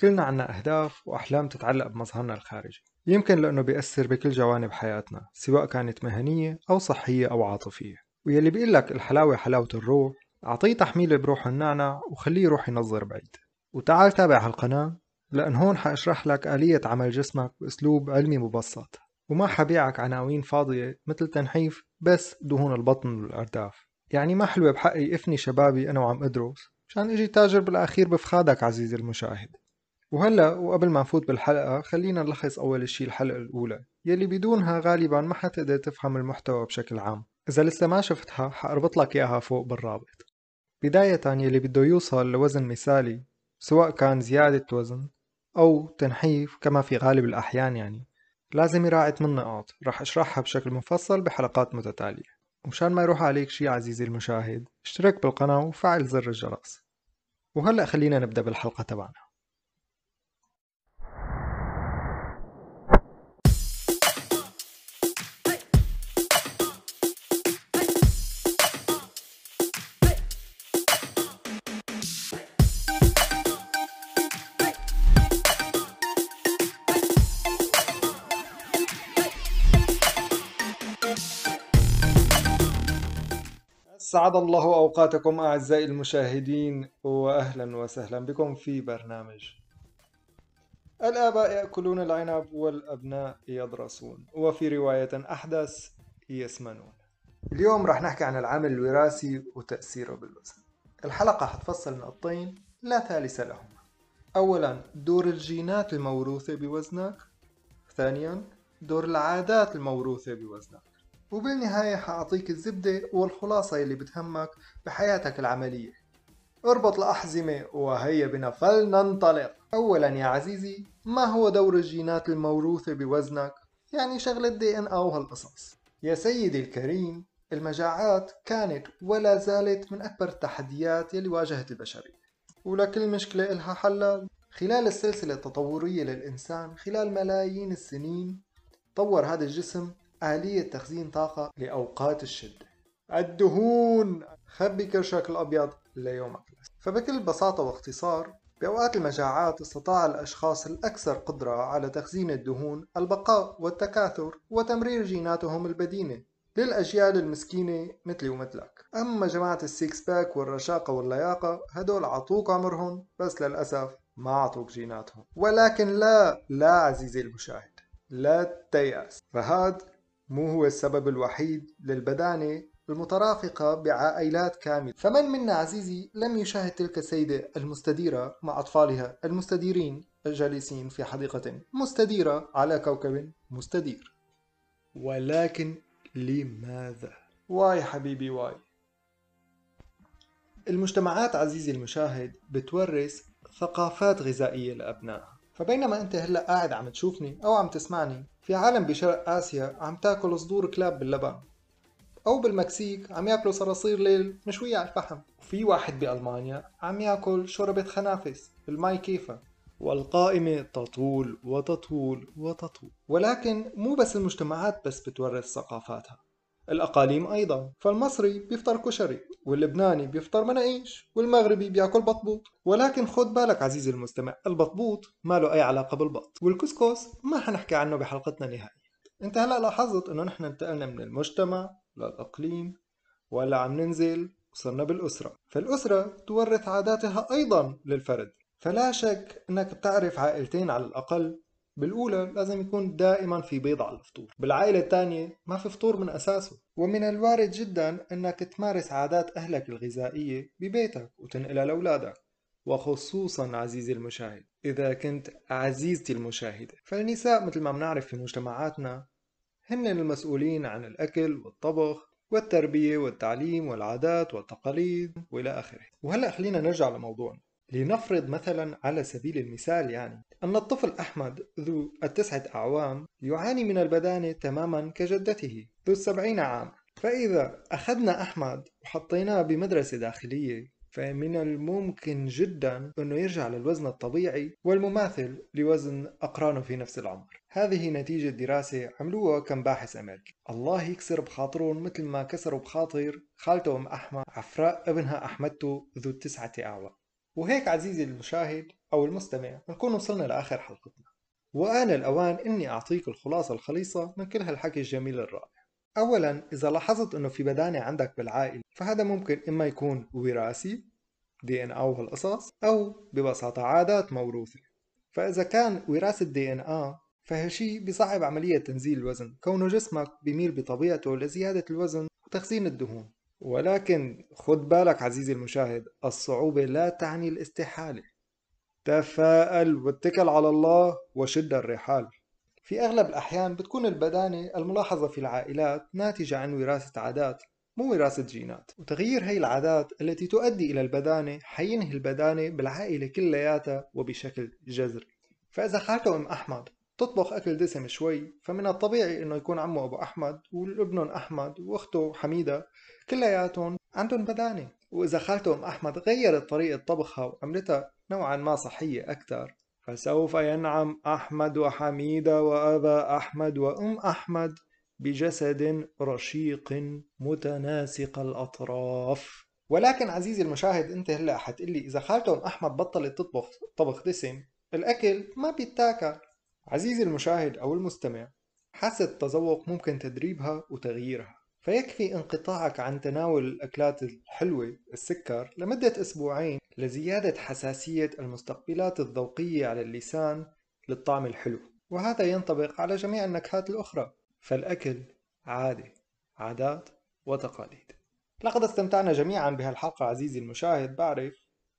كلنا عنا أهداف وأحلام تتعلق بمظهرنا الخارجي، يمكن لأنه بيأثر بكل جوانب حياتنا سواء كانت مهنية أو صحية أو عاطفية. ويلي بيقلك الحلاوة حلاوة الروح، أعطيه تحميلة بروح النعنع وخليه يروح ينظر بعيد. وتعال تابع هالقناة لأن هون حأشرح لك آلية عمل جسمك بأسلوب علمي مبسط، وما حبيعك عناوين فاضية مثل تنحيف بس دهون البطن والأرداف. يعني ما حلوة بحقي إفني شبابي أنا وعم أدرس عشان أجي تاجر بالأخير بفخادك عزيزي المشاهد. وهلأ وقبل ما نفوت بالحلقة خلينا نلخص أول شي الحلقة الأولى يلي بدونها غالبا ما حتقدر تفهم المحتوى بشكل عام. إذا لسه ما شفتها حأربط لك إياها فوق بالرابط. بداية يلي بده يوصل لوزن مثالي سواء كان زيادة وزن أو تنحيف كما في غالب الأحيان، يعني لازم يراعي 8 نقاط راح أشرحها بشكل مفصل بحلقات متتالية. ومشان ما يروح عليك شي عزيزي المشاهد اشترك بالقناة وفعل زر الجرس. وهلأ خلينا نبدأ بالحلقة تبعنا. سعد الله أوقاتكم أعزائي المشاهدين، وأهلا وسهلا بكم في برنامج الآباء يأكلون العنب والأبناء يدرسون، وفي رواية أحدث يسمنون. اليوم رح نحكي عن العامل الوراثي وتأثيره بالوزن. الحلقة حتفصل نقطتين لا ثالث لهما. أولا دور الجينات الموروثة بوزنك، ثانيا دور العادات الموروثة بوزنك، وبالنهاية حأعطيك الزبدة والخلاصة اللي بتهمك بحياتك العملية. اربط الأحزمة وهيا بنا فلننطلق. أولا يا عزيزي، ما هو دور الجينات الموروثة بوزنك؟ يعني شغلة DNA أو هالقصص. يا سيدي الكريم، المجاعات كانت ولا زالت من أكبر التحديات اللي واجهت البشرية، ولكل مشكلة إلها حل. خلال السلسلة التطورية للإنسان خلال ملايين السنين طور هذا الجسم آلية تخزين طاقة لأوقات الشدة. الدهون خبي كرشك الأبيض ليومك. فبكل بساطة واختصار، بأوقات المجاعات استطاع الأشخاص الأكثر قدرة على تخزين الدهون البقاء والتكاثر وتمرير جيناتهم البدينة للأجيال المسكينة مثلي ومثلك. أما جماعة السيكس باك والرشاقة واللياقة هدول عطوك عمرهم، بس للأسف ما عطوك جيناتهم. ولكن لا عزيزي المشاهد، لا تيأس، فهاد مو هو السبب الوحيد للبدانة المترافقة بعائلات كاملة. فمن منا عزيزي لم يشاهد تلك السيدة المستديرة مع أطفالها المستديرين الجالسين في حديقة مستديرة على كوكب مستدير؟ ولكن لماذا؟ واي حبيبي واي. المجتمعات عزيزي المشاهد بتورث ثقافات غذائية لأبنائها. فبينما انت هلا قاعد عم تشوفني او عم تسمعني، في عالم بشرق اسيا عم تاكل صدور كلاب باللبن، او بالمكسيك عم ياكلوا صراصير ليل مشويه على الفحم، وفي واحد بالمانيا عم ياكل شوربه خنافس بالماي كيفه، والقائمه تطول وتطول وتطول. ولكن مو بس المجتمعات بس بتورث ثقافاتها، الاقاليم ايضا. فالمصري بيفطر كشري، واللبناني بيفطر مناقيش، والمغربي بياكل بطبوط. ولكن خد بالك عزيزي المستمع، البطبوط ما له اي علاقه بالبط، والكسكس ما حنحكي عنه بحلقتنا نهائيا. انت هلا لاحظت انه نحن انتقلنا من المجتمع للاقليم، ولا عم ننزل وصرنا بالاسره. فالاسره تورث عاداتها ايضا للفرد. فلا شك انك بتعرف عائلتين على الاقل. بالأولى لازم يكون دائما في بيض على الفطور، بالعائلة الثانية ما في فطور من أساسه. ومن الوارد جدا أنك تمارس عادات أهلك الغذائية ببيتك وتنقلها لأولادك، وخصوصا عزيزي المشاهد إذا كنت عزيزتي المشاهدة. فالنساء مثل ما بنعرف في مجتمعاتنا هن المسؤولين عن الأكل والطبخ والتربية والتعليم والعادات والتقاليد وإلى آخره. وهلأ خلينا نرجع لموضوعنا. لنفرض مثلا على سبيل المثال يعني أن الطفل أحمد ذو 9 أعوام يعاني من البدانة تماما كجدته ذو 70 عام. فإذا أخذنا أحمد وحطيناه بمدرسة داخلية، فمن الممكن جدا أنه يرجع للوزن الطبيعي والمماثل لوزن أقرانه في نفس العمر. هذه نتيجة دراسة عملوها كم باحث أمريكي. الله يكسر بخاطرهم مثل ما كسروا بخاطر خالته أم أحمد عفراء ابنها أحمدته ذو 9 أعوام. وهيك عزيزي المشاهد أو المستمع بنكون وصلنا لآخر حلقتنا، وآن الأوان إني أعطيك الخلاصة الخليصة من كل هالحكي الجميل الرائع. أولاً، إذا لاحظت إنه في بدانة عندك بالعائلة فهذا ممكن إما يكون وراثي DNA وهالقصص، أو ببساطة عادات موروثة. فإذا كان وراثة DNA فهالشي بيصعب عملية تنزيل الوزن، كونه جسمك بيميل بطبيعته لزيادة الوزن وتخزين الدهون. ولكن خد بالك عزيزي المشاهد، الصعوبة لا تعني الاستحالة. تفاءل واتكل على الله وشد الرحال. في أغلب الأحيان بتكون البدانة الملاحظة في العائلات ناتجة عن وراثة عادات، مو وراثة جينات، وتغيير هاي العادات التي تؤدي إلى البدانة حينهي البدانة بالعائلة كلياتها وبشكل جذري. فإذا خالته أم أحمد تطبخ أكل دسم شوي، فمن الطبيعي إنه يكون عمه أبو أحمد وابنهم أحمد وأخته حميدة كلياتهم عندهم بدانة. وإذا خالته أم أحمد غيرت طريقة طبخها وعملتها نوعا ما صحية أكثر، فسوف ينعم أحمد وحميدة وأبا أحمد وأم أحمد بجسد رشيق متناسق الأطراف. ولكن عزيزي المشاهد، أنت هلا حتقلي إذا خالته أم أحمد بطلت تطبخ طبخ دسم الأكل ما بيتاكل. عزيزي المشاهد أو المستمع، حاسة التذوق ممكن تدريبها وتغييرها، فيكفي انقطاعك عن تناول الأكلات الحلوة السكر لمدة أسبوعين لزيادة حساسية المستقبلات الذوقية على اللسان للطعم الحلو، وهذا ينطبق على جميع النكهات الأخرى. فالأكل عادة، عادات وتقاليد. لقد استمتعنا جميعا بهالحلقة عزيزي المشاهد بعرف،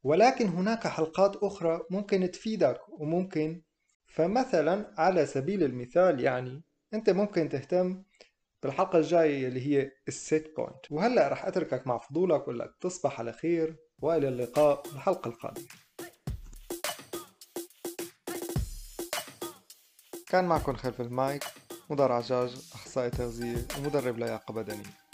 ولكن هناك حلقات أخرى ممكن تفيدك وممكن، فمثلا على سبيل المثال يعني أنت ممكن تهتم بالحلقة الجاية اللي هي السيت بوينت. وهلأ رح أتركك مع فضولك ولا تصبح على خير، وإلى اللقاء بالحلقة القادمة. كان معكم خلف المايك مدرب عجاج، أخصائي تغذية ومدرب لياقة بدنية.